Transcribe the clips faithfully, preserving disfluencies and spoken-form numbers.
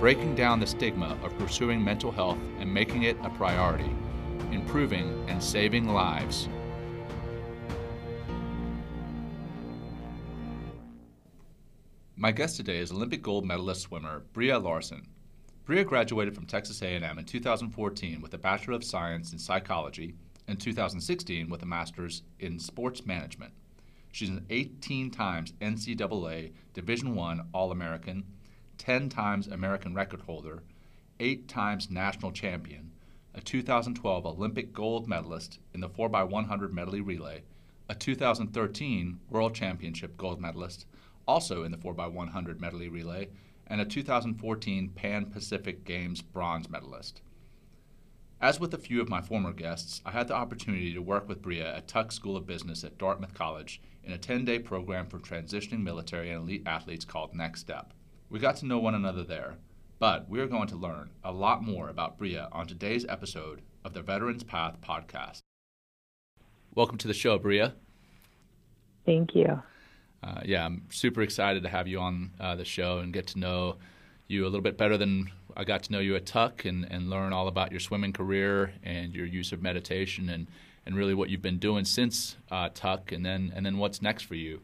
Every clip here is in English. breaking down the stigma of pursuing mental health and making it a priority, improving and saving lives. My guest today is Olympic gold medalist swimmer Brea Larson. Brea graduated from Texas A and M in two thousand fourteen with a Bachelor of Science in Psychology and two thousand sixteen with a Master's in Sports Management. She's an eighteen times N C double A Division I All-American, ten times American record holder, eight times national champion, a two thousand twelve Olympic gold medalist in the four by one hundred medley relay, a two thousand thirteen World Championship gold medalist, also in the four by one hundred medley relay, and a two thousand fourteen Pan Pacific Games bronze medalist. As with a few of my former guests, I had the opportunity to work with Brea at Tuck School of Business at Dartmouth College in a ten-day program for transitioning military and elite athletes called Next Step. We got to know one another there, but we are going to learn a lot more about Brea on today's episode of the Veterans Path podcast. Welcome to the show, Brea. Thank you. Uh, yeah, I'm super excited to have you on uh, the show and get to know you a little bit better than I got to know you at Tuck, and, and learn all about your swimming career and your use of meditation and, and really what you've been doing since uh, Tuck, and then and then what's next for you.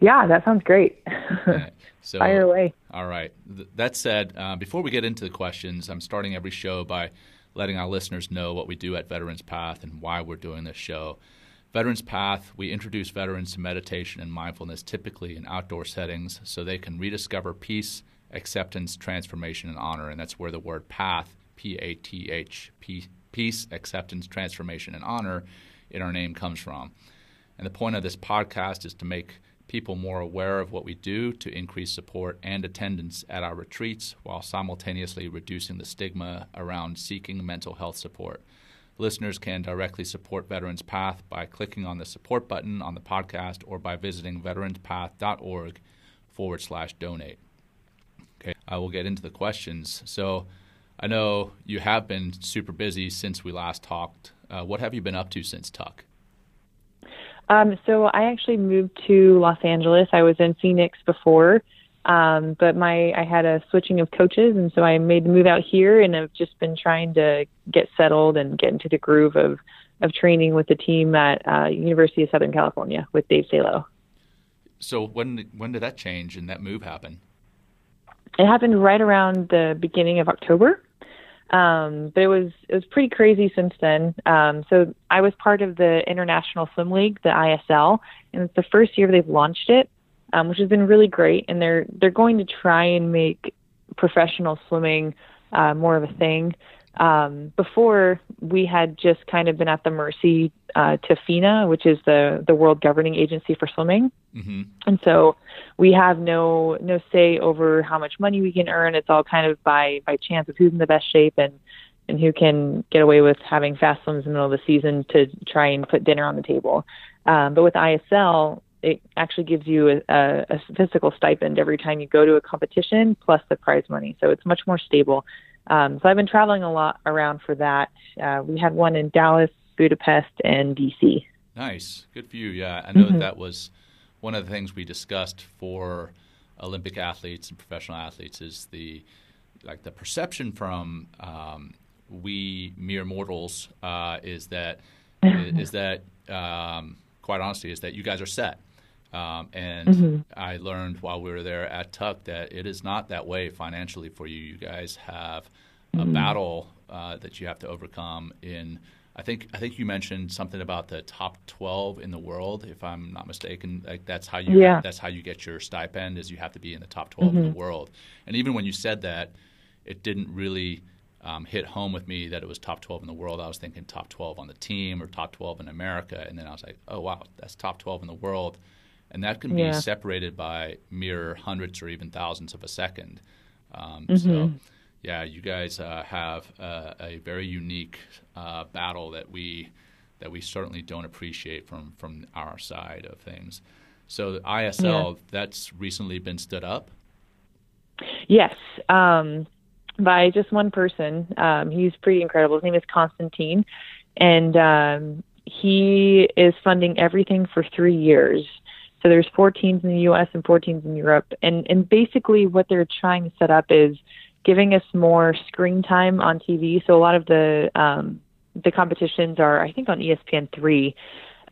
Yeah, that sounds great. Right. So, fire away. All right. Th- that said, uh, before we get into the questions, I'm starting every show by letting our listeners know what we do at Veterans Path and why we're doing this show. Veterans Path, we introduce veterans to meditation and mindfulness, typically in outdoor settings, so they can rediscover peace, acceptance, transformation, and honor. And that's where the word path, P A T H, peace, acceptance, transformation, and honor in our name comes from. And the point of this podcast is to make people more aware of what we do, to increase support and attendance at our retreats while simultaneously reducing the stigma around seeking mental health support. Listeners can directly support Veterans Path by clicking on the support button on the podcast or by visiting veteranspath.org forward slash donate. Okay, I will get into the questions. So I know you have been super busy since we last talked. Uh, what have you been up to since Tuck? Um, so I actually moved to Los Angeles. I was in Phoenix before, um, but my I had a switching of coaches, and so I made the move out here, and I've just been trying to get settled and get into the groove of, of training with the team at uh, University of Southern California with Dave Salo. So when when did that change and that move happen? It happened right around the beginning of October, um, but it was it was pretty crazy since then. Um, so I was part of the International Swim League, the I S L, and it's the first year they've launched it, um, which has been really great. And they're they're going to try and make professional swimming uh, more of a thing. Um, before, we had just kind of been at the mercy uh, to FINA, which is the, the World Governing Agency for Swimming. Mm-hmm. And so we have no no say over how much money we can earn. It's all kind of by, by chance of who's in the best shape and, and who can get away with having fast swims in the middle of the season to try and put dinner on the table. Um, but with I S L, it actually gives you a, a, a physical stipend every time you go to a competition plus the prize money. So it's much more stable. Um, so I've been traveling a lot around for that. Uh, we had one in Dallas, Budapest, and D C. Nice. Good for you. Yeah, I know mm-hmm. that, that was one of the things we discussed for Olympic athletes and professional athletes is the like the perception from um, we mere mortals uh, is that is that um, quite honestly is that you guys are set. Um, and mm-hmm. I learned while we were there at Tuck that it is not that way financially for you. You guys have mm-hmm. a battle uh, that you have to overcome in, I think I think you mentioned something about the top twelve in the world, if I'm not mistaken. Like that's how you yeah. that's how you get your stipend, is you have to be in the top twelve mm-hmm. in the world. And even when you said that, it didn't really um, hit home with me that it was top twelve in the world. I was thinking top twelve on the team or top twelve in America. And then I was like, oh, wow, that's top twelve in the world. And that can be yeah. separated by mere hundreds or even thousands of a second. Um, mm-hmm. So, yeah, you guys uh, have uh, a very unique uh, battle that we that we certainly don't appreciate from from our side of things. So the I S L, yeah. that's recently been stood up? Yes, um, by just one person. Um, he's pretty incredible. His name is Constantine, and um, he is funding everything for three years. So there's four teams in the U S and four teams in Europe. And, and basically what they're trying to set up is giving us more screen time on T V. So a lot of the um, the competitions are, I think, on E S P N three.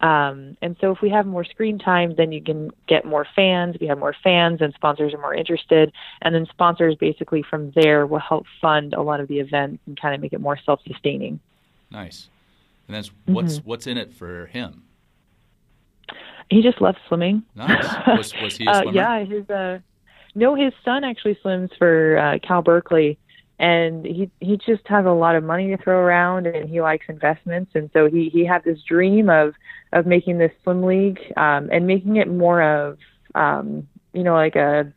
Um, and so if we have more screen time, then you can get more fans. We have more fans and sponsors are more interested. And then sponsors basically from there will help fund a lot of the events and kind of make it more self-sustaining. Nice. And that's what's mm-hmm. what's in it for him? He just loves swimming. Nice. Was, was he a swimmer? uh, yeah. His, uh, no, his son actually swims for uh, Cal Berkeley. And he he just has a lot of money to throw around, and he likes investments. And so he, he had this dream of, of making this swim league um, and making it more of, um, you know, like a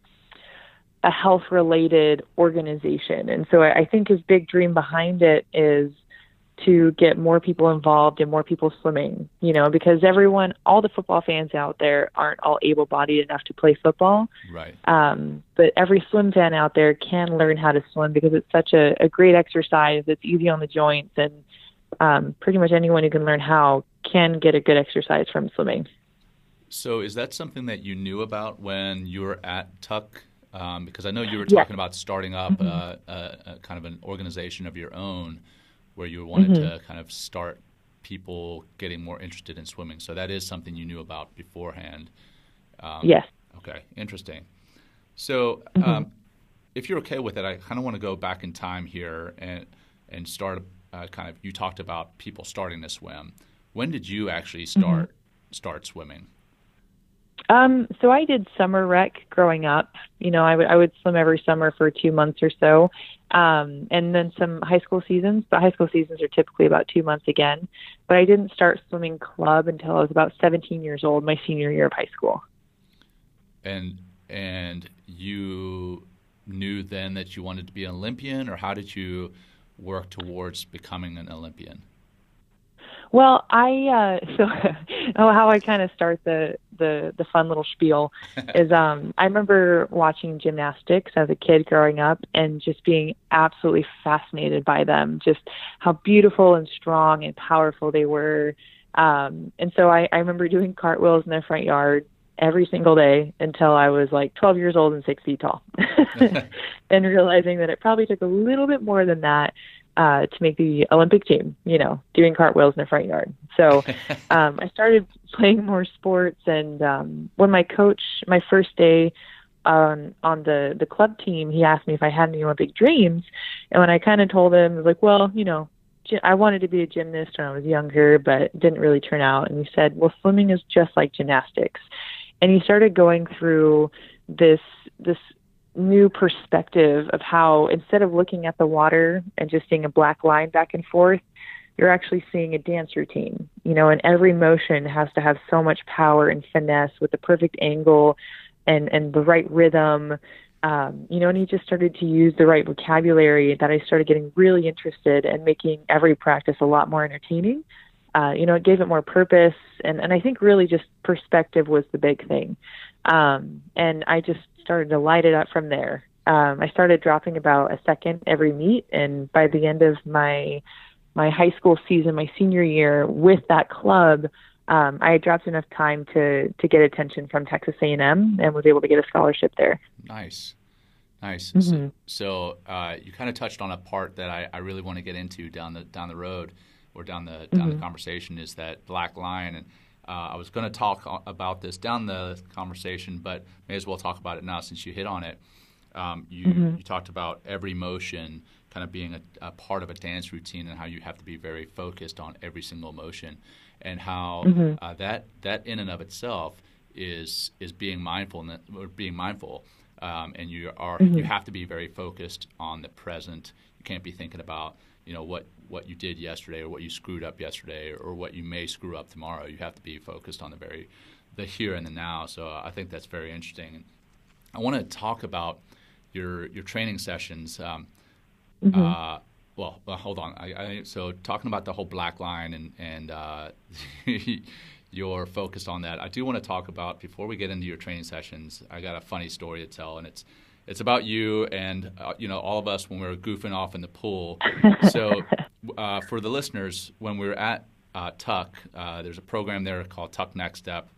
a health-related organization. And so I, I think his big dream behind it is to get more people involved and more people swimming, you know, because everyone, all the football fans out there aren't all able-bodied enough to play football. Right. Um, but every swim fan out there can learn how to swim because it's such a, a great exercise. It's easy on the joints, and um, pretty much anyone who can learn how can get a good exercise from swimming. So is that something that you knew about when you were at Tuck? Um, because I know you were talking yeah. about starting up mm-hmm. uh, a, a kind of an organization of your own, where you wanted mm-hmm. to kind of start people getting more interested in swimming. So that is something you knew about beforehand. Um, yes. Okay, interesting. So mm-hmm. um, if you're okay with it, I kind of want to go back in time here and and start uh, kind of, you talked about people starting to swim. When did you actually start mm-hmm. start swimming? Um, so I did summer rec growing up. You know, I would I would swim every summer for two months or so, um, and then some high school seasons. But high school seasons are typically about two months again. But I didn't start swimming club until I was about seventeen years old, my senior year of high school. And and you knew then that you wanted to be an Olympian, or how did you work towards becoming an Olympian? Well, I uh, so oh, how I kind of start the, the, the fun little spiel is um, I remember watching gymnastics as a kid growing up and just being absolutely fascinated by them, just how beautiful and strong and powerful they were. Um, and so I, I remember doing cartwheels in their front yard every single day until I was like twelve years old and six feet tall, and realizing that it probably took a little bit more than that Uh, to make the Olympic team, you know, doing cartwheels in the front yard. So um, I started playing more sports. And um, when my coach, my first day um, on the, the club team, he asked me if I had any Olympic dreams. And when I kind of told him, I was like, well, you know, I wanted to be a gymnast when I was younger, but it didn't really turn out. And he said, well, swimming is just like gymnastics. And he started going through this, this, new perspective of how instead of looking at the water and just seeing a black line back and forth, you're actually seeing a dance routine, you know, and every motion has to have so much power and finesse with the perfect angle and, and the right rhythm, um, you know, and he just started to use the right vocabulary that I started getting really interested in, making every practice a lot more entertaining. Uh, you know, it gave it more purpose. And, and I think really just perspective was the big thing. Um, and I just started to light it up from there. Um, I started dropping about a second every meet. And by the end of my, my high school season, my senior year with that club, um, I had dropped enough time to, to get attention from Texas A and M and was able to get a scholarship there. Nice. Nice. Mm-hmm. So, so uh, you kind of touched on a part that I, I really want to get into down the, down the road. or down the down mm-hmm. the conversation is that black line. And uh, I was going to talk about this down the conversation, but may as well talk about it now since you hit on it. Um, you, mm-hmm. you talked about every motion kind of being a, a part of a dance routine and how you have to be very focused on every single motion and how mm-hmm. uh, that that in and of itself is is being mindful and that, or being mindful. Um, and you are mm-hmm. you have to be very focused on the present. You can't be thinking about you know, what, what you did yesterday or what you screwed up yesterday or what you may screw up tomorrow. You have to be focused on the very, the here and the now. So I think that's very interesting. I want to talk about your your training sessions. Um, mm-hmm. uh, well, well, hold on. I, I, so talking about the whole black line and and uh, your focus on that, I do want to talk about before we get into your training sessions. I got a funny story to tell, and it's it's about you and uh, you know all of us when we were goofing off in the pool. So uh, for the listeners, when we were at uh, Tuck, uh, there's a program there called Tuck Next Step.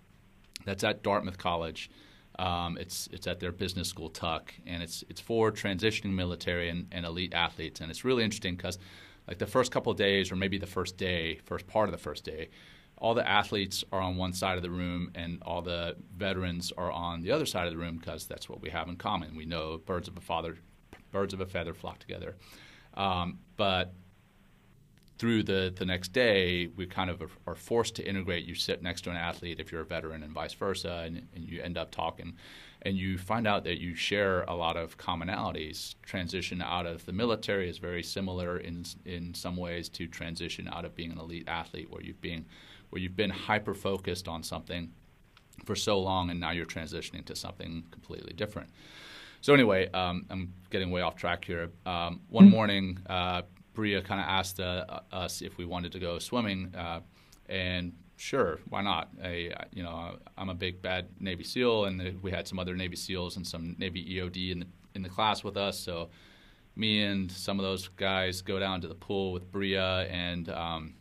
That's at Dartmouth College. Um, it's it's at their business school, Tuck, and it's it's for transitioning military and, and elite athletes. And it's really interesting because, like, the first couple of days, or maybe the first day, first part of the first day, all the athletes are on one side of the room and all the veterans are on the other side of the room because that's what we have in common. We know birds of a feather, birds of a feather flock together. Um, but through the, the next day, we kind of are forced to integrate. You sit next to an athlete if you're a veteran and vice versa, and, and you end up talking. And you find out that you share a lot of commonalities. Transition out of the military is very similar in in some ways to transition out of being an elite athlete where you've been, where you've been hyper-focused on something for so long, and now you're transitioning to something completely different. So anyway, um, I'm getting way off track here. Um, one mm-hmm. morning, uh, Brea kind of asked uh, us if we wanted to go swimming, uh, and sure, why not? I, you know, I'm a big bad Navy SEAL, and we had some other Navy SEALs and some Navy E O D in the in the class with us. So me and some of those guys go down to the pool with Brea and um,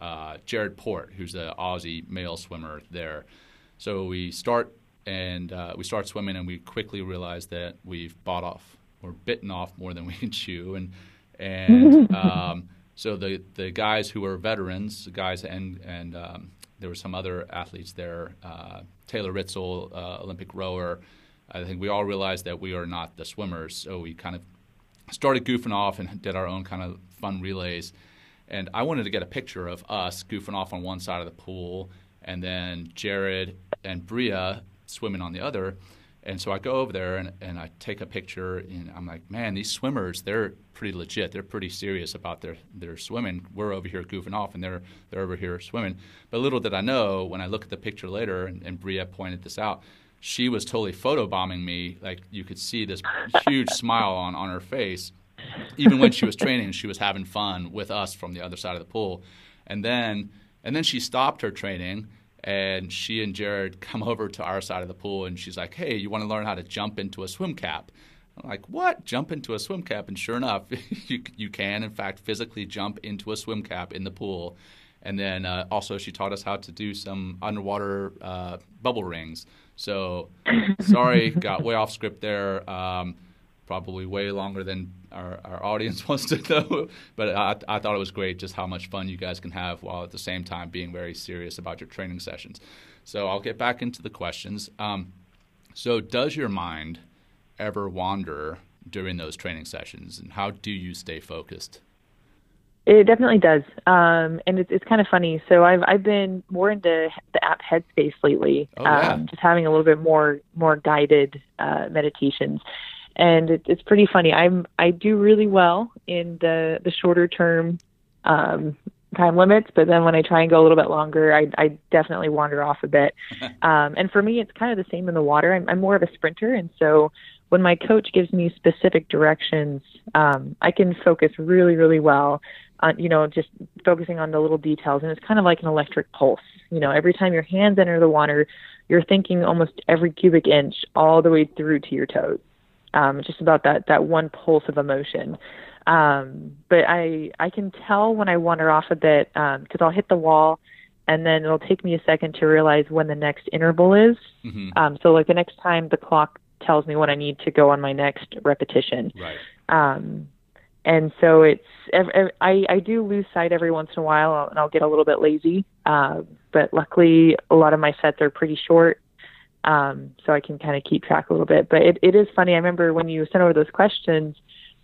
uh, Jared Port, who's the Aussie male swimmer there. So we start and uh, we start swimming, and we quickly realize that we've bought off or bitten off more than we can chew, and and. Um, So the, the guys who were veterans, the guys and and um, there were some other athletes there, uh, Taylor Ritzel, uh, Olympic rower. I think we all realized that we are not the swimmers, so we kind of started goofing off and did our own kind of fun relays. And I wanted to get a picture of us goofing off on one side of the pool and then Jared and Brea swimming on the other. And so I go over there and, and I take a picture, and I'm like, man, these swimmers, they're pretty legit. They're pretty serious about their, their swimming. We're over here goofing off, and they're they're over here swimming. But little did I know, when I look at the picture later, and, and Brea pointed this out, she was totally photobombing me. Like, you could see this huge smile on, on her face. Even when she was training, she was having fun with us from the other side of the pool. And then and then she stopped her training, and she and Jared come over to our side of the pool, and she's like, hey, you want to learn how to jump into a swim cap? I'm like, what? Jump into a swim cap? And sure enough, you, you can, in fact, physically jump into a swim cap in the pool. And then uh, also she taught us how to do some underwater uh, bubble rings. So sorry, got way off script there. Um, probably way longer than our, our audience wants to know, but I, I thought it was great just how much fun you guys can have while at the same time being very serious about your training sessions. So I'll get back into the questions. Um, so does your mind ever wander during those training sessions, and how do you stay focused? It definitely does, um, and it's it's kind of funny. So I've I've been more into the app Headspace lately, oh, yeah. um, just having a little bit more more guided uh, meditations. And it, it's pretty funny. I'm I do really well in the, the shorter term um, time limits, but then when I try and go a little bit longer, I, I definitely wander off a bit. Um, and for me, it's kind of the same in the water. I'm, I'm more of a sprinter, and so when my coach gives me specific directions, um, I can focus really, really well on, you know, just focusing on the little details. And it's kind of like an electric pulse. You know, every time your hands enter the water, you're thinking almost every cubic inch all the way through to your toes. Um, just about that, that one pulse of emotion. Um, but I, I can tell when I wander off a bit, um, 'cause I'll hit the wall and then it'll take me a second to realize when the next interval is. Mm-hmm. Um, so like the next time the clock tells me when I need to go on my next repetition. Right. Um, and so it's, I, I do lose sight every once in a while, and I'll get a little bit lazy. Uh, but luckily a lot of my sets are pretty short. Um, so I can kind of keep track a little bit, but it, it is funny. I remember when you sent over those questions,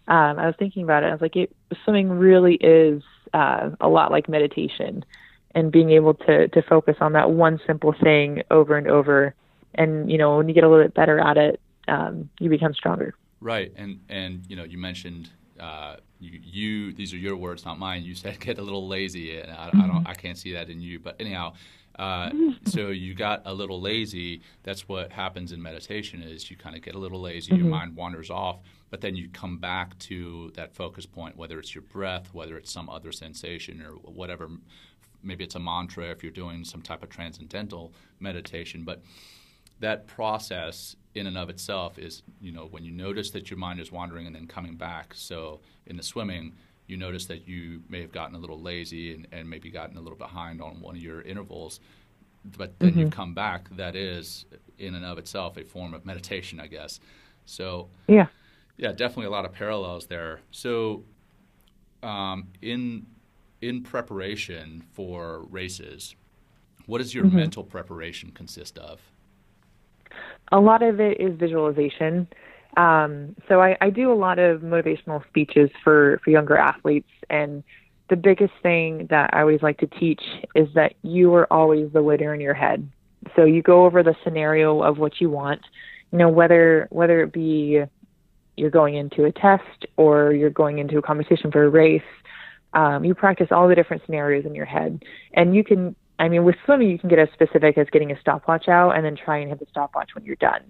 um, I was thinking about it. I was like, it, swimming really is, uh, a lot like meditation, and being able to, to focus on that one simple thing over and over. And, you know, when you get a little bit better at it, um, you become stronger. Right. And, and, you know, you mentioned, uh, you, you, these are your words, not mine. You said, get a little lazy. And I, mm-hmm. I don't, I can't see that in you, but anyhow, Uh, so you got a little lazy. That's what happens in meditation is you kind of get a little lazy, mm-hmm. your mind wanders off, but then you come back to that focus point, whether it's your breath, whether it's some other sensation or whatever. Maybe it's a mantra if you're doing some type of transcendental meditation. But that process in and of itself is, you know, when you notice that your mind is wandering and then coming back. So in the swimming, you notice that you may have gotten a little lazy and, and maybe gotten a little behind on one of your intervals, but then mm-hmm. you come back. That is, in and of itself, a form of meditation, I guess. So yeah, yeah, definitely a lot of parallels there. So um, in in preparation for races, what does your mm-hmm. mental preparation consist of? A lot of it is visualization. Um, so I, I do a lot of motivational speeches for, for younger athletes. And the biggest thing that I always like to teach is that you are always the winner in your head. So you go over the scenario of what you want, you know, whether, whether it be you're going into a test or you're going into a competition for a race, um, you practice all the different scenarios in your head. And you can, I mean, with swimming, you can get as specific as getting a stopwatch out and then try and hit the stopwatch when you're done.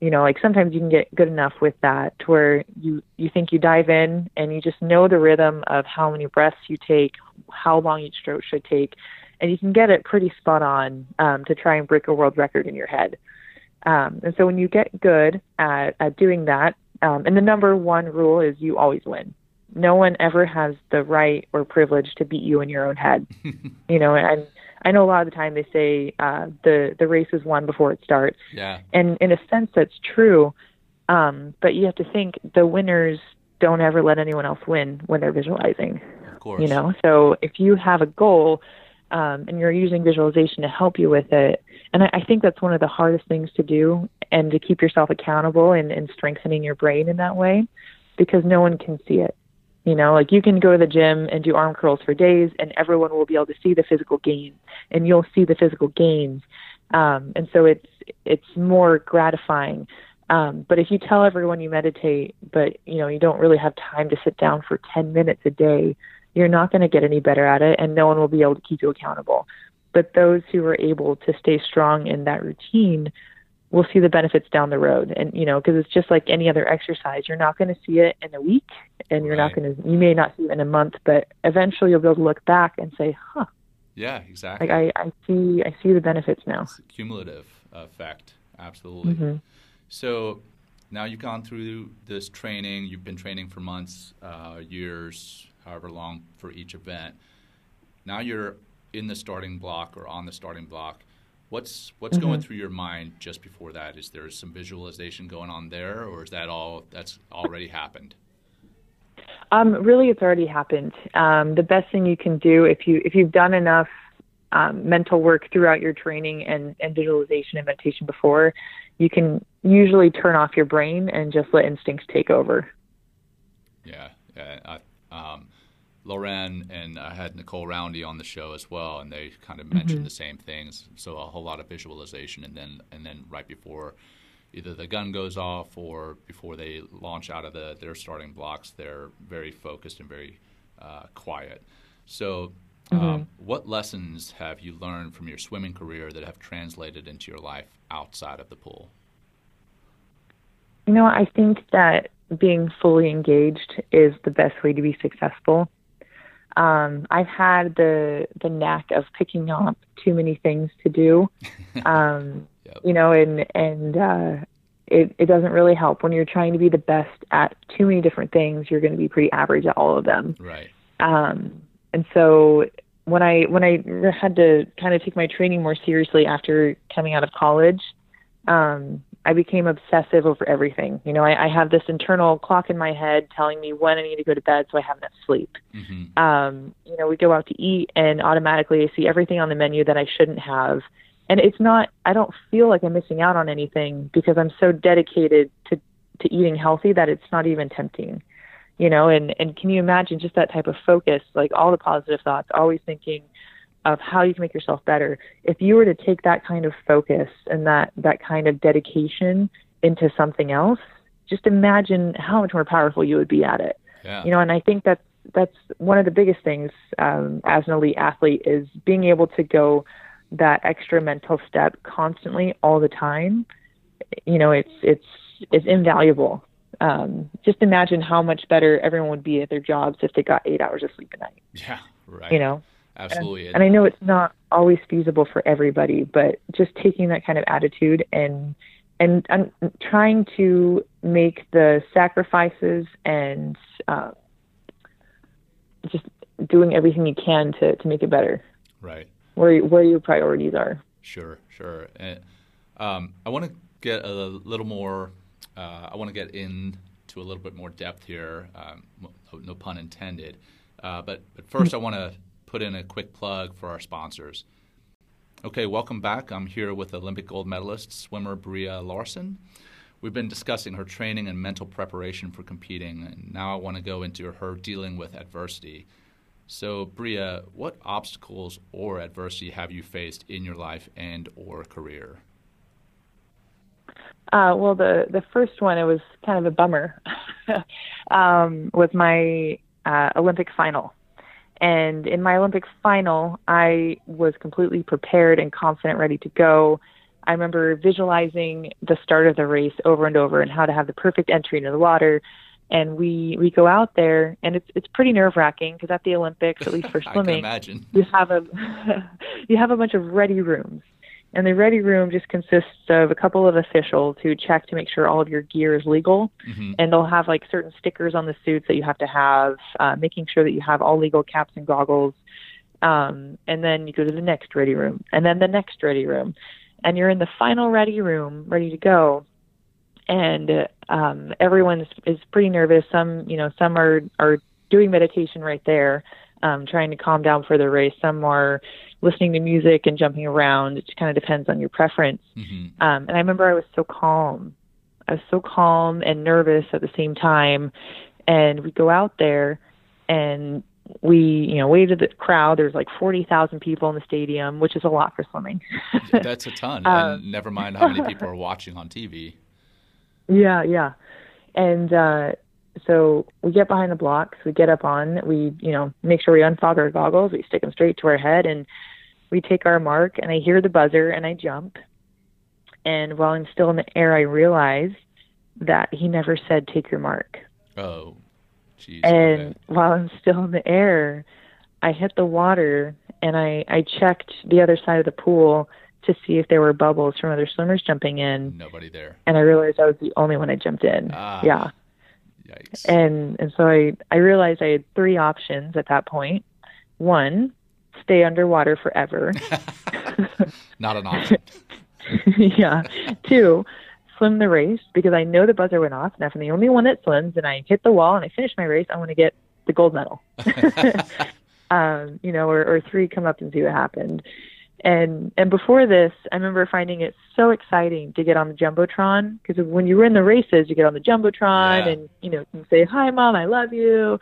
You know, like sometimes you can get good enough with that to where you, you think you dive in and you just know the rhythm of how many breaths you take, how long each stroke should take, and you can get it pretty spot on um, to try and break a world record in your head. Um, and so when you get good at, at doing that, um, and the number one rule is you always win. No one ever has the right or privilege to beat you in your own head. You know, and I know a lot of the time they say uh, the, the race is won before it starts. Yeah. And in a sense, that's true. Um, but you have to think the winners don't ever let anyone else win when they're visualizing. Of course. You know, so if you have a goal um, and you're using visualization to help you with it, and I, I think that's one of the hardest things to do and to keep yourself accountable and, and strengthening your brain in that way, because no one can see it. You know, like you can go to the gym and do arm curls for days and everyone will be able to see the physical gains and you'll see the physical gains. Um, and so it's, it's more gratifying. Um, but if you tell everyone you meditate, but you know, you don't really have time to sit down for ten minutes a day, you're not going to get any better at it and no one will be able to keep you accountable. But those who are able to stay strong in that routine will see the benefits down the road. And, you know, because it's just like any other exercise, you're not going to see it in a week and you're right. not going to, you may not see it in a month, but eventually you'll be able to look back and say, huh. Yeah, exactly. Like I, I see, I see the benefits now. It's a cumulative effect. Absolutely. Mm-hmm. So now you've gone through this training, you've been training for months, uh, years, however long for each event. Now you're in the starting block or on the starting block. What's what's mm-hmm. going through your mind just before that? Is there some visualization going on there, or is that all that's already happened? Um, really, it's already happened. Um, the best thing you can do if you if you've done enough um, mental work throughout your training and, and visualization and meditation before, you can usually turn off your brain and just let instincts take over. Yeah, yeah. I, um, Lauren and I had Nicole Roundy on the show as well, and they kind of mentioned mm-hmm. the same things. So a whole lot of visualization, and then and then right before either the gun goes off or before they launch out of the, their starting blocks, they're very focused and very uh, quiet. So um, mm-hmm. what lessons have you learned from your swimming career that have translated into your life outside of the pool? You know, I think that being fully engaged is the best way to be successful. Um, I've had the the knack of picking up too many things to do, um, yep. you know, and and uh, it it doesn't really help when you're trying to be the best at too many different things. You're going to be pretty average at all of them. Right. Um, and so when I when I had to kind of take my training more seriously after coming out of college, um, I became obsessive over everything. You know, I, I have this internal clock in my head telling me when I need to go to bed so I have enough sleep. Mm-hmm. Um, you know, we go out to eat and automatically I see everything on the menu that I shouldn't have. And it's not, I don't feel like I'm missing out on anything because I'm so dedicated to, to eating healthy that it's not even tempting, you know, and, and can you imagine just that type of focus, like all the positive thoughts, always thinking of how you can make yourself better. If you were to take that kind of focus and that, that kind of dedication into something else, just imagine how much more powerful you would be at it. Yeah. You know, and I think that's, that's one of the biggest things um, as an elite athlete is being able to go that extra mental step constantly all the time, you know, it's, it's, it's invaluable. Um, just imagine how much better everyone would be at their jobs if they got eight hours of sleep a night. Yeah. Right. You know, absolutely. And, and I know it's not always feasible for everybody, but just taking that kind of attitude and, and, and trying to make the sacrifices and, um, just doing everything you can to, to make it better. Right. Where, where your priorities are. Sure. Sure. And, um, I want to get a little more, uh, I want to get into a little bit more depth here. Um, no pun intended. Uh, but, but first I want to put in a quick plug for our sponsors. Okay. Welcome back. I'm here with Olympic gold medalist swimmer Brea Larson. We've been discussing her training and mental preparation for competing, and now I want to go into her dealing with adversity. So, Brea, what obstacles or adversity have you faced in your life and or career? Uh, well, the, the first one, it was kind of a bummer, um, was my uh, Olympic final. And in my Olympic final, I was completely prepared and confident, ready to go. I remember visualizing the start of the race over and over and how to have the perfect entry into the water. And we, we go out there, and it's it's pretty nerve-wracking because at the Olympics, at least for swimming, I can imagine. you have a you have a bunch of ready rooms. And the ready room just consists of a couple of officials who check to make sure all of your gear is legal. Mm-hmm. And they'll have like certain stickers on the suits that you have to have, uh, making sure that you have all legal caps and goggles. Um, and then you go to the next ready room, and then the next ready room. And you're in the final ready room, ready to go. And um, everyone is, is pretty nervous. Some, you know, some are, are doing meditation right there, um, trying to calm down for the race. Some are listening to music and jumping around. It just kind of depends on your preference. Mm-hmm. Um, and I remember I was so calm. I was so calm and nervous at the same time. And we go out there and we, you know, waited the crowd. There's like forty thousand people in the stadium, which is a lot for swimming. That's a ton. Um, and never mind how many people are watching on T V. Yeah. Yeah. And, uh, so we get behind the blocks, we get up on, we, you know, make sure we unfog our goggles, we stick them straight to our head, and we take our mark, and I hear the buzzer and I jump. And while I'm still in the air, I realize that he never said, take your mark. Oh. Jeez, and okay. While I'm still in the air, I hit the water, and I, I checked the other side of the pool to see if there were bubbles from other swimmers jumping in. Nobody there. And I realized I was the only one that jumped in. Ah, yeah. Yikes. And and so I, I realized I had three options at that point. One, stay underwater forever. Not an option. Yeah. Two, swim the race, because I know the buzzer went off, and if I'm the only one that swims and I hit the wall and I finish my race, I want to get the gold medal. um, you know, or, or three, come up and see what happened. And and before this, I remember finding it so exciting to get on the Jumbotron, because when you were in the races, you get on the Jumbotron, yeah. And, you know, you say, hi, Mom, I love you.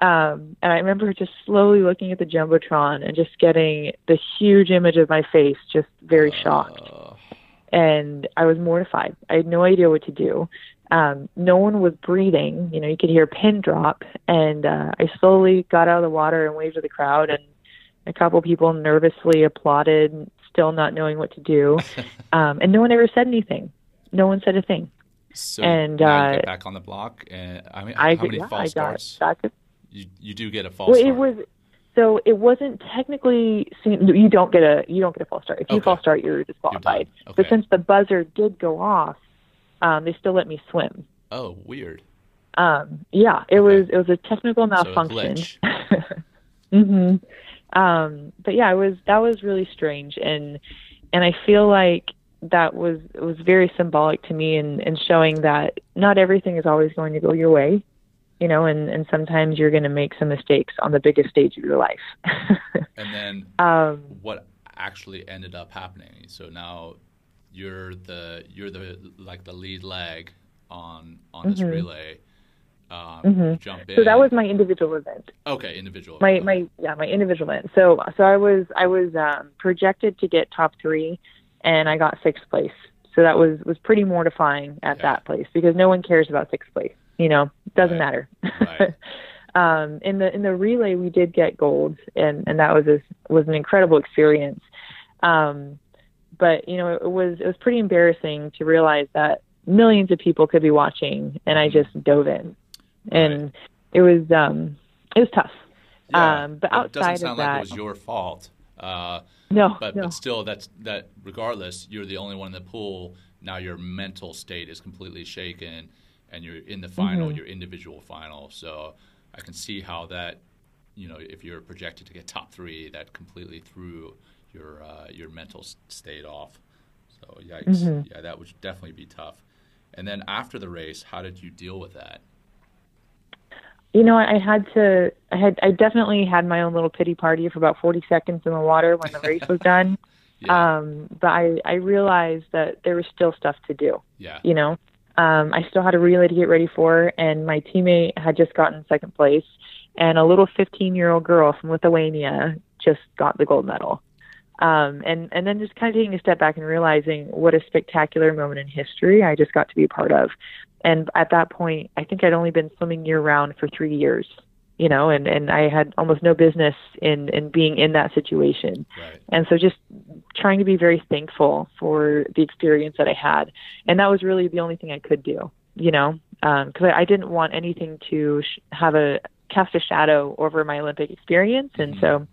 Um, and I remember just slowly looking at the Jumbotron and just getting the huge image of my face, just very uh... shocked. And I was mortified. I had no idea what to do. Um, no one was breathing. You know, you could hear a pin drop. And uh, I slowly got out of the water and waved to the crowd. And a couple people nervously applauded, still not knowing what to do. Um, and no one ever said anything. No one said a thing. So and uh, you get back on the block. And, I mean, I how did, many yeah, false starts? You, you do get a false well, start. It was, So it wasn't technically you don't get a you don't get a false start. If you okay. false start, you're disqualified. You're okay. But since the buzzer did go off, um, they still let me swim. Oh, weird. Um, yeah, it okay. was it was a technical malfunction. So a glitch. Mm-hmm. Um, but yeah, it was that was really strange, and and I feel like that was it was very symbolic to me in, in showing that not everything is always going to go your way. You know, and, and sometimes you're going to make some mistakes on the biggest stage of your life. And then um, what actually ended up happening? So now you're the you're the like the lead leg on on this mm-hmm. relay. Um, mm-hmm. Jump in. So that was my individual event. Okay, individual. My okay. my yeah, my individual event. So so I was I was um, projected to get top three, and I got sixth place. So that was was pretty mortifying at yeah. that place, because no one cares about sixth place. You know, doesn't right. matter. Right. um, in the in the relay, we did get gold, and, and that was a, was an incredible experience. Um, but, you know, it was, it was pretty embarrassing to realize that millions of people could be watching, and I just dove in. And right. it was, um, it was tough. Yeah. Um, but outside of that, it doesn't sound like it was your fault. Uh, no, but, no. But still, that's that. Regardless, you're the only one in the pool. Now your mental state is completely shaken, and you're in the final, mm-hmm. your individual final. So I can see how that, you know, if you're projected to get top three, that completely threw your uh, your mental state off. So yikes, mm-hmm. yeah, that would definitely be tough. And then after the race, how did you deal with that? You know, I had to, I had, I definitely had my own little pity party for about forty seconds in the water when the race was done. Yeah. Um, but I, I realized that there was still stuff to do, yeah. you know, um, I still had a relay to get ready for, and my teammate had just gotten second place, and a little fifteen year old girl from Lithuania just got the gold medal. Um, and, and then just kind of taking a step back and realizing what a spectacular moment in history I just got to be a part of. And at that point, I think I'd only been swimming year round for three years, you know, and, and I had almost no business in, in being in that situation. Right. And so just trying to be very thankful for the experience that I had. And that was really the only thing I could do, you know, um, 'cause I, I didn't want anything to sh- have a cast a shadow over my Olympic experience. And mm-hmm. so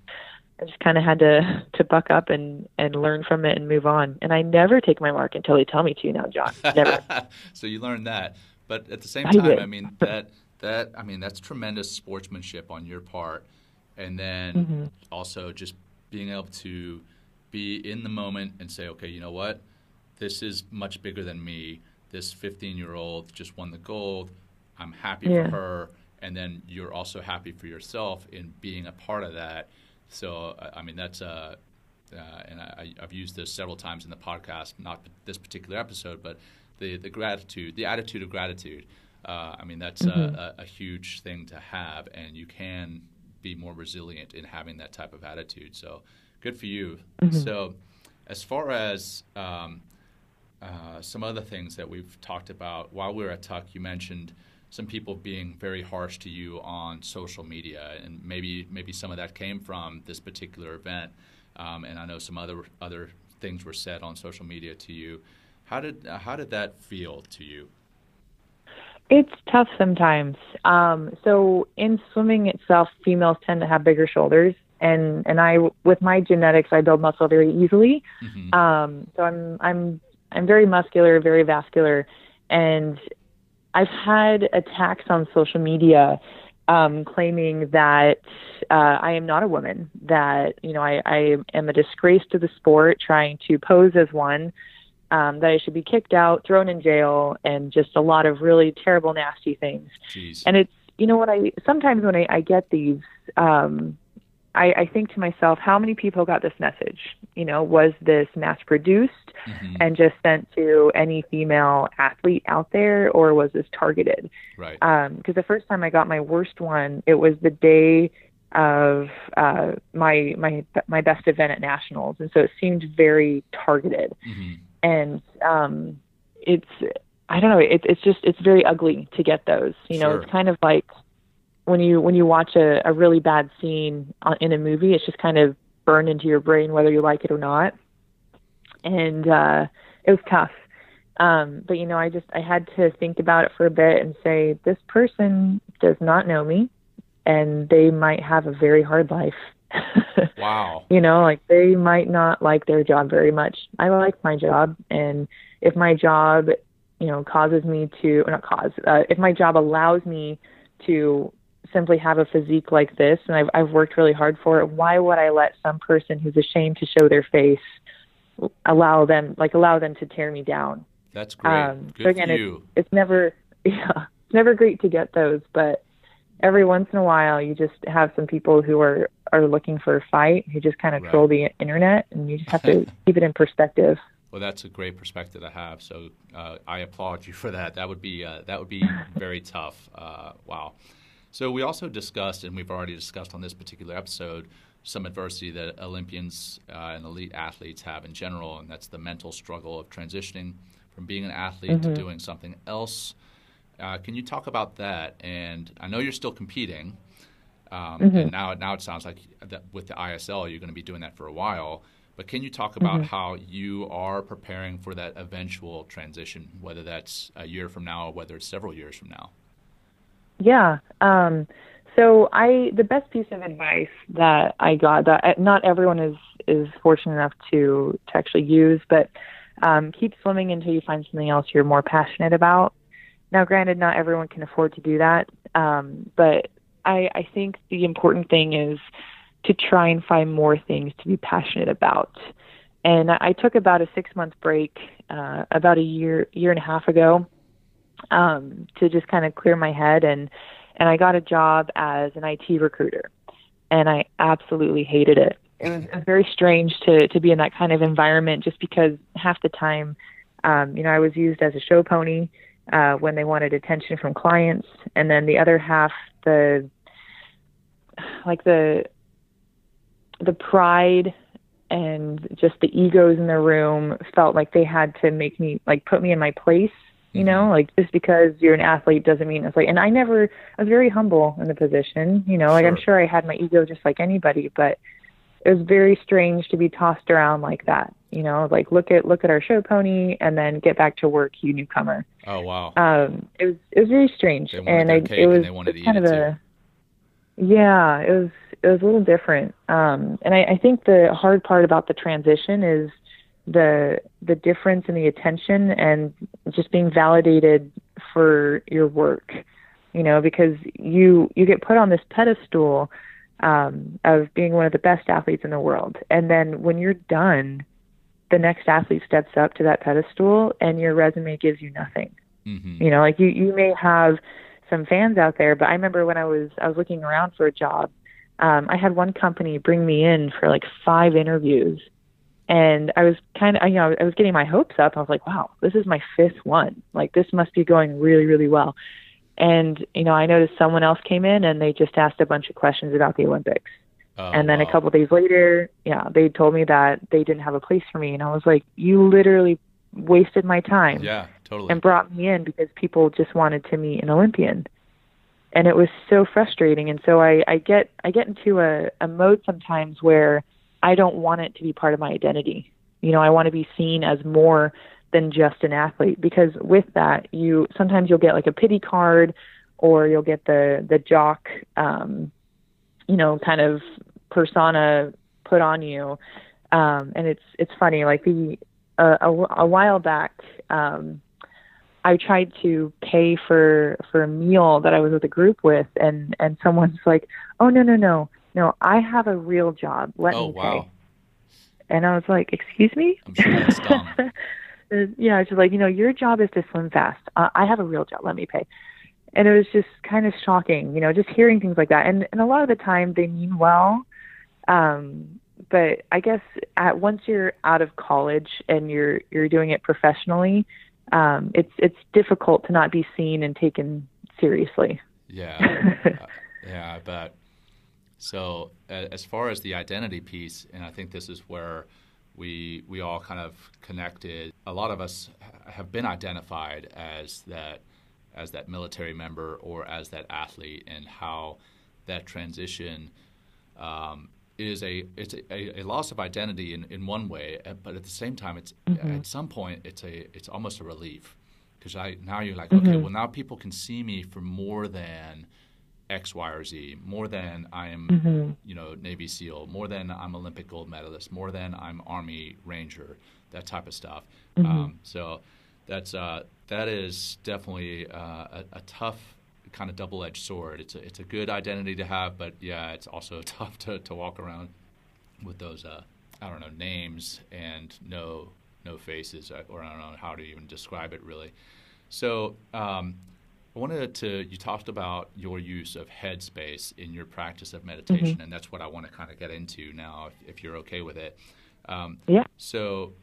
I just kind of had to, to buck up and, and learn from it and move on. And I never take my mark until they tell me to now, John. Never. So you learned that. But at the same time, I, I mean, that that I mean, that's tremendous sportsmanship on your part. And then mm-hmm. also just being able to be in the moment and say, okay, you know what? This is much bigger than me. This fifteen-year-old just won the gold. I'm happy yeah. for her. And then you're also happy for yourself in being a part of that. So, I mean, that's, uh, uh, and I, I've used this several times in the podcast, not this particular episode, but the, the gratitude, the attitude of gratitude. Uh, I mean, that's mm-hmm. a, a huge thing to have, and you can be more resilient in having that type of attitude. So, good for you. Mm-hmm. So, as far as um, uh, some other things that we've talked about, while we were at Tuck, you mentioned some people being very harsh to you on social media, and maybe maybe some of that came from this particular event. Um, and I know some other other things were said on social media to you. How did how did that feel to you? It's tough sometimes. Um, so in swimming itself, females tend to have bigger shoulders, and and I with my genetics, I build muscle very easily. Mm-hmm. Um, so I'm I'm I'm very muscular, very vascular, and I've had attacks on social media um, claiming that uh, I am not a woman, that, you know, I, I am a disgrace to the sport, trying to pose as one, um, that I should be kicked out, thrown in jail, and just a lot of really terrible, nasty things. Jeez. And it's, you know, what I sometimes when I, I get these, um, I, I think to myself, how many people got this message? You know, was this mass produced mm-hmm. and just sent to any female athlete out there, or was this targeted? Right. Um, 'cause the first time I got my worst one, it was the day of uh, my, my, my best event at nationals. And so it seemed very targeted. Mm-hmm. And um, it's, I don't know, it, it's just, it's very ugly to get those, you know, sure. It's kind of like, when you when you watch a, a really bad scene in a movie, it's just kind of burned into your brain, whether you like it or not. And uh, it was tough. Um, but, you know, I just I had to think about it for a bit and say, this person does not know me, and they might have a very hard life. Wow. You know, like they might not like their job very much. I like my job. And if my job, you know, causes me to or not cause, uh, if my job allows me to simply have a physique like this, and I've, I've worked really hard for it, why would I let some person who's ashamed to show their face allow them like allow them to tear me down? That's great. Um, Good so again, for you. It's, it's never yeah, it's never great to get those, but every once in a while you just have some people who are, are looking for a fight, who just kind of right. troll the internet, and you just have to keep it in perspective. Well, that's a great perspective to have. So uh, I applaud you for that. That would be uh, that would be very tough. Uh, wow. So we also discussed, and we've already discussed on this particular episode, some adversity that Olympians uh, and elite athletes have in general, and that's the mental struggle of transitioning from being an athlete mm-hmm. to doing something else. Uh, can you talk about that? And I know you're still competing, um, mm-hmm. and now now it sounds like that with the I S L you're going to be doing that for a while. But can you talk about mm-hmm. how you are preparing for that eventual transition, whether that's a year from now or whether it's several years from now? Yeah. Um, so I, the best piece of advice that I got that not everyone is, is fortunate enough to, to actually use, but um, keep swimming until you find something else you're more passionate about. Now, granted, not everyone can afford to do that. Um, but I, I think the important thing is to try and find more things to be passionate about. And I took about a six-month break uh, about a year, year and a half ago um, to just kind of clear my head. And, and I got a job as an I T recruiter, and I absolutely hated it. It was very strange to, to be in that kind of environment just because half the time, um, you know, I was used as a show pony uh, when they wanted attention from clients. And then the other half, the, like the, the pride and just the egos in the room felt like they had to make me, like, put me in my place, you know, like, just because you're an athlete doesn't mean it's like, and I never, I was very humble in the position, you know, like, sure. I'm sure I had my ego just like anybody, but it was very strange to be tossed around like that, you know, like, look at, look at our show pony and then get back to work, you newcomer. Oh, wow. Um, it was, it was very strange. They wanted and I, cake it was and they wanted to eat kind it of too. a, yeah, it was, it was a little different. Um, and I, I think the hard part about the transition is the, the difference in the attention and just being validated for your work, you know, because you, you get put on this pedestal, um, of being one of the best athletes in the world. And then when you're done, the next athlete steps up to that pedestal and your resume gives you nothing. Mm-hmm. You know, like you, you may have some fans out there, but I remember when I was, I was looking around for a job, Um, I had one company bring me in for like five interviews, and I was kind of, you know, I was getting my hopes up. I was like, wow, this is my fifth one. Like, this must be going really, really well. And, you know, I noticed someone else came in and they just asked a bunch of questions about the Olympics. Oh, and then wow. a couple of days later, yeah, they told me that they didn't have a place for me. And I was like, you literally wasted my time yeah, totally. and brought me in because people just wanted to meet an Olympian. And it was so frustrating. And so I, I get I get into a, a mode sometimes where I don't want it to be part of my identity. You know, I want to be seen as more than just an athlete, because with that, you sometimes you'll get like a pity card, or you'll get the, the jock, um, you know, kind of persona put on you. Um, and it's it's funny, like the uh, a, a while back, um I tried to pay for, for a meal that I was with a group with, and, and someone's like, oh, no, no, no, no, I have a real job. Let oh, me wow. pay. And I was like, excuse me? I'm sure that's dumb. Yeah, it's just like, you know, your job is to swim fast. Uh, I have a real job. Let me pay. And it was just kind of shocking, you know, just hearing things like that. And, and a lot of the time they mean well, um, but I guess at, once you're out of college and you're you're doing it professionally, Um, it's it's difficult to not be seen and taken seriously. Yeah, uh, yeah, I bet. So uh, as far as the identity piece, and I think this is where we we all kind of connected. A lot of us have been identified as that as that military member or as that athlete, and how that transition um, is a it's a, a loss of identity in, in one way, but at the same time, it's mm-hmm. at some point it's a it's almost a relief, because I now you're like mm-hmm. okay, well now people can see me for more than X, Y, or Z, more than I am mm-hmm. you know Navy SEAL, more than I'm Olympic gold medalist, more than I'm Army Ranger, that type of stuff. Mm-hmm. Um, so that's uh, that is definitely uh, a, a tough. Kind of double-edged sword. It's a, it's a good identity to have, but yeah, it's also tough to, to walk around with those uh, I don't know names and no no faces, or I don't know how to even describe it really. So um, I wanted to you talked about your use of Headspace in your practice of meditation, mm-hmm. and that's what I want to kind of get into now, if, if you're okay with it. Um, yeah. So.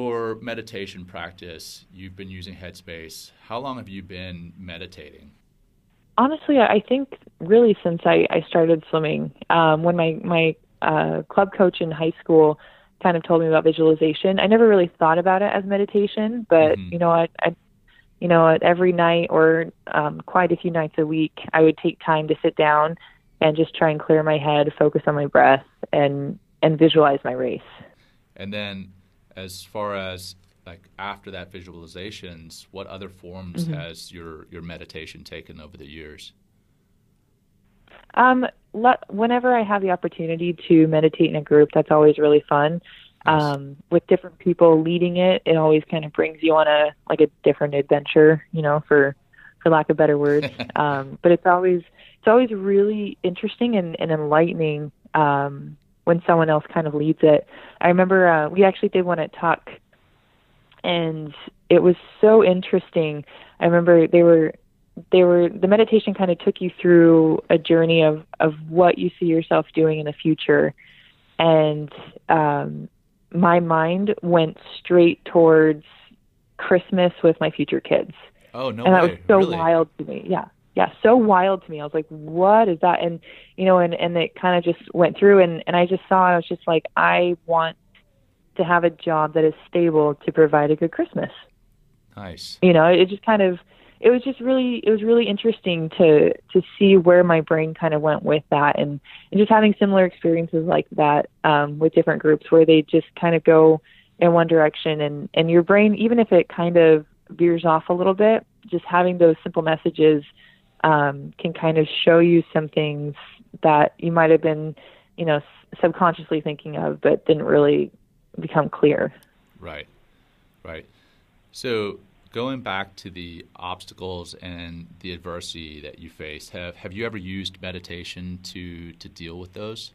Your meditation practice, you've been using Headspace. How long have you been meditating? Honestly, I think really since I, I started swimming. Um, when my, my uh, club coach in high school kind of told me about visualization, I never really thought about it as meditation, but mm-hmm. you know, I, I, you know, every night or um, quite a few nights a week, I would take time to sit down and just try and clear my head, focus on my breath, and and visualize my race. And then as far as like after that visualizations, what other forms mm-hmm. has your, your meditation taken over the years? Um, let, whenever I have the opportunity to meditate in a group, that's always really fun. Nice. Um, with different people leading it, it always kind of brings you on a, like a different adventure, you know, for, for lack of better words. um, but it's always, it's always really interesting and, and enlightening, um, when someone else kind of leads it. I remember, uh, we actually did one at Tuck, and it was so interesting. I remember they were, they were, the meditation kind of took you through a journey of, of what you see yourself doing in the future. And, um, my mind went straight towards Christmas with my future kids. Oh, no way. And that was so really? wild to me. Yeah. Yeah. So wild to me. I was like, what is that? And, you know, and, and it kind of just went through, and, and I just saw, I was just like, I want to have a job that is stable to provide a good Christmas. Nice. You know, it just kind of, it was just really, it was really interesting to, to see where my brain kind of went with that. And, and just having similar experiences like that, um, with different groups where they just kind of go in one direction, and, and your brain, even if it kind of veers off a little bit, just having those simple messages, um, can kind of show you some things that you might've been, you know, subconsciously thinking of, but didn't really become clear. Right. Right. So, going back to the obstacles and the adversity that you faced, have have you ever used meditation to, to deal with those?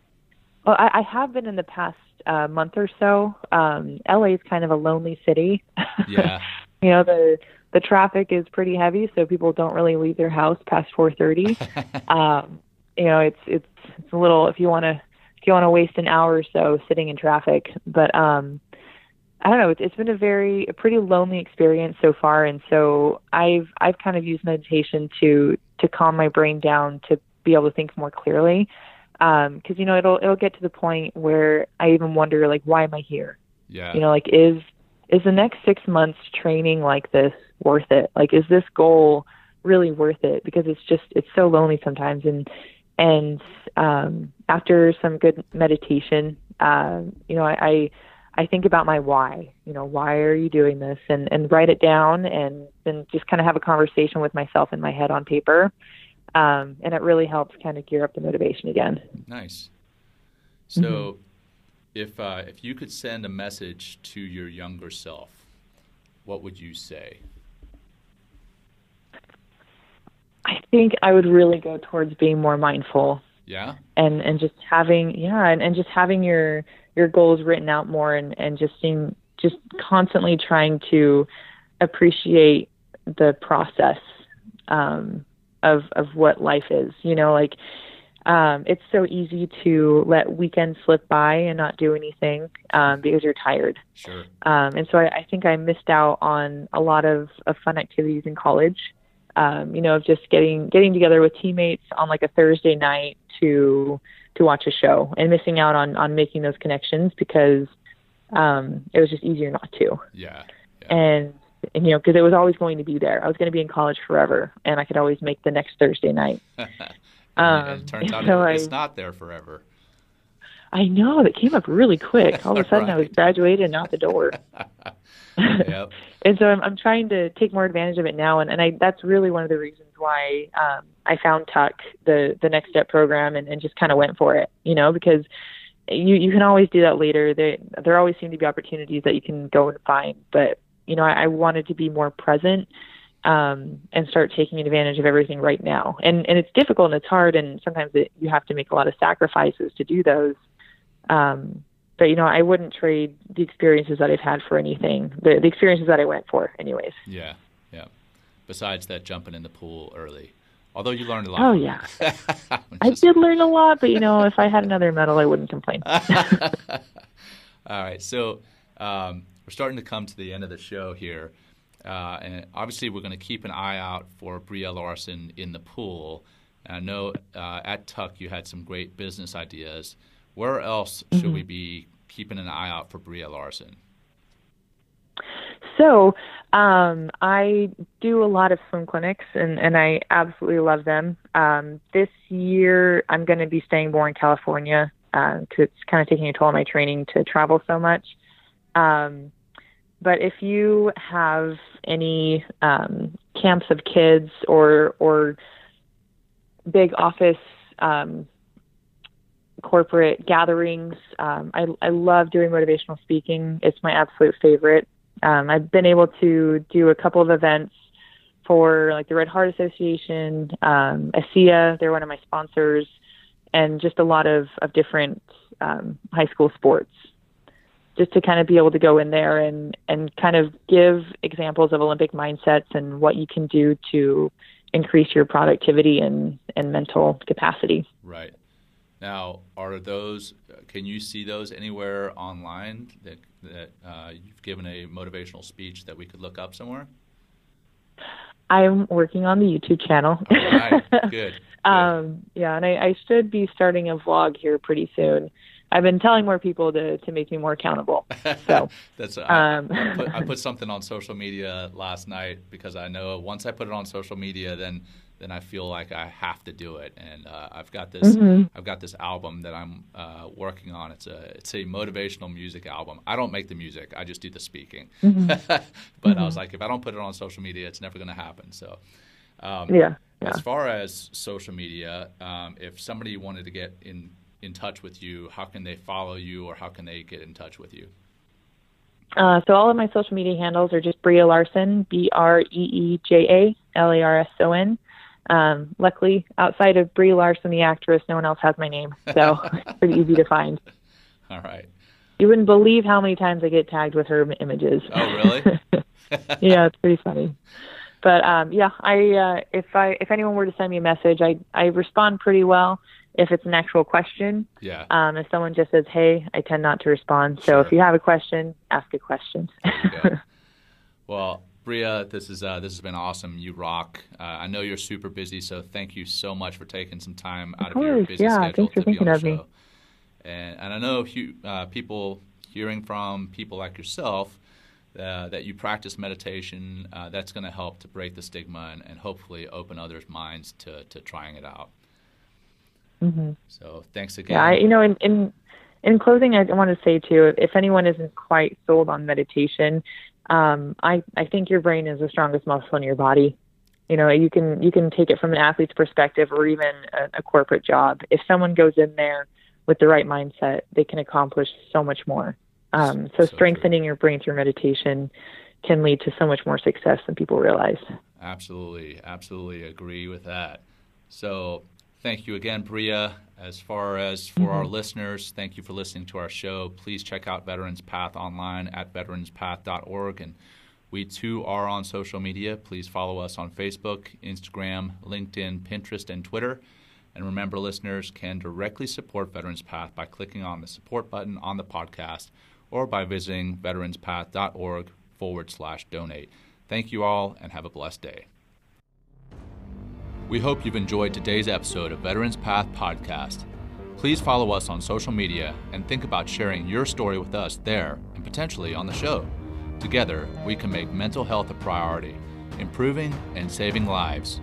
Well, I, I have been in the past uh, month or so. Um, L A is kind of a lonely city. Yeah. You know, the the traffic is pretty heavy, so people don't really leave their house past four thirty. um, you know, it's, it's it's a little, if you want to if you want to waste an hour or so sitting in traffic, but. Um, I don't know. It's been a very, a pretty lonely experience so far, and so I've I've kind of used meditation to to calm my brain down, to be able to think more clearly, because um, you know it'll it'll get to the point where I even wonder, like, why am I here? Yeah. You know, like is is the next six months training like this worth it? Like, is this goal really worth it? Because it's just it's so lonely sometimes, and and um, after some good meditation, uh, you know, I. I I think about my why, you know, why are you doing this, and, and write it down, and then just kind of have a conversation with myself in my head on paper. Um, and it really helps kind of gear up the motivation again. Nice. So mm-hmm. if, uh, if you could send a message to your younger self, what would you say? I think I would really go towards being more mindful. Yeah. And, and just having, yeah. And, and just having your, your goals written out more, and, and just seeing, just constantly trying to appreciate the process, um, of, of what life is, you know, like, um, it's so easy to let weekends slip by and not do anything, um, because you're tired. Sure. Um, and so I, I think I missed out on a lot of, of fun activities in college, um, you know, of just getting, getting together with teammates on like a Thursday night to, to watch a show, and missing out on, on making those connections because, um, it was just easier not to. Yeah. yeah. And, and, you know, cause it was always going to be there. I was going to be in college forever, and I could always make the next Thursday night. and, um, and it turns out so it, it's I, not there forever. I know, that came up really quick. All of a sudden right. I was graduated and out the door. Yep. And so I'm, I'm trying to take more advantage of it now. And, and I, that's really one of the reasons why, um, I found Tuck, the, the Next Step program, and, and just kind of went for it, you know, because you, you can always do that later. There, there always seem to be opportunities that you can go and find, but you know, I, I wanted to be more present, um, and start taking advantage of everything right now. And, and it's difficult, and it's hard. And sometimes it, you have to make a lot of sacrifices to do those. Um, but you know, I wouldn't trade the experiences that I've had for anything, the, the experiences that I went for anyways. Yeah. Yeah. Besides that, jumping in the pool early. Although you learned a lot. Oh, yeah. I did learn a lot, but, you know, if I had another medal, I wouldn't complain. All right. So um, we're starting to come to the end of the show here. Uh, and obviously, we're going to keep an eye out for Brea Larson in the pool. And I know uh, at Tuck, you had some great business ideas. Where else mm-hmm. should we be keeping an eye out for Brea Larson? So um, I do a lot of swim clinics, and, and I absolutely love them. Um, this year, I'm going to be staying more in California because uh, it's kind of taking a toll on my training to travel so much. Um, but if you have any um, camps of kids or or big office um, corporate gatherings, um, I, I love doing motivational speaking. It's my absolute favorite. Um, I've been able to do a couple of events for like the Red Heart Association, um, A S E A, they're one of my sponsors, and just a lot of, of different um, high school sports, just to kind of be able to go in there and, and kind of give examples of Olympic mindsets and what you can do to increase your productivity and, and mental capacity. Right. Now, are those, can you see those anywhere online that, that uh, you've given a motivational speech that we could look up somewhere? I'm working on the YouTube channel. All right. Good. Good. Um, yeah, and I, I should be starting a vlog here pretty soon. I've been telling more people to, to make me more accountable. So that's um, I, I, put, I put something on social media last night because I know once I put it on social media, then then I feel like I have to do it. And uh, I've got this mm-hmm. I've got this album that I'm uh, working on. It's a it's a motivational music album. I don't make the music. I just do the speaking. Mm-hmm. But mm-hmm. I was like, if I don't put it on social media, it's never going to happen. So um, yeah, yeah. As far as social media, um, if somebody wanted to get in. in touch with you, how can they follow you or how can they get in touch with you? Uh, so all of my social media handles are just Brea Larson, B R E E J A L A R S O N. Um, luckily, outside of Brea Larson, the actress, no one else has my name, so it's pretty easy to find. All right. You wouldn't believe how many times I get tagged with her images. Oh, really? Yeah, it's pretty funny. But um, yeah, I uh, if I if anyone were to send me a message, I I respond pretty well. If it's an actual question, yeah. Um, if someone just says, hey, I tend not to respond. So sure. If you have a question, ask a question. Okay. Well, Brea, this is uh, this has been awesome. You rock. Uh, I know you're super busy, so thank you so much for taking some time out of, course, of your busy yeah, schedule to be on the show. Me. And, and I know if you, uh, people hearing from people like yourself uh, that you practice meditation, uh, that's going to help to break the stigma and, and hopefully open others' minds to, to trying it out. Mm-hmm. So thanks again. Yeah, I, you know, in, in in closing, I want to say too, if anyone isn't quite sold on meditation, um, I I think your brain is the strongest muscle in your body. You know, you can you can take it from an athlete's perspective or even a, a corporate job. If someone goes in there with the right mindset, they can accomplish so much more. Um, so, so strengthening true. your brain through meditation can lead to so much more success than people realize. Absolutely, absolutely agree with that. So. Thank you again, Brea. As far as for mm-hmm. our listeners, thank you for listening to our show. Please check out Veterans Path online at veterans path dot org. And we, too, are on social media. Please follow us on Facebook, Instagram, LinkedIn, Pinterest, and Twitter. And remember, listeners can directly support Veterans Path by clicking on the support button on the podcast or by visiting veteranspath.org forward slash donate. Thank you all, and have a blessed day. We hope you've enjoyed today's episode of Veterans Path Podcast. Please follow us on social media and think about sharing your story with us there and potentially on the show. Together, we can make mental health a priority, improving and saving lives.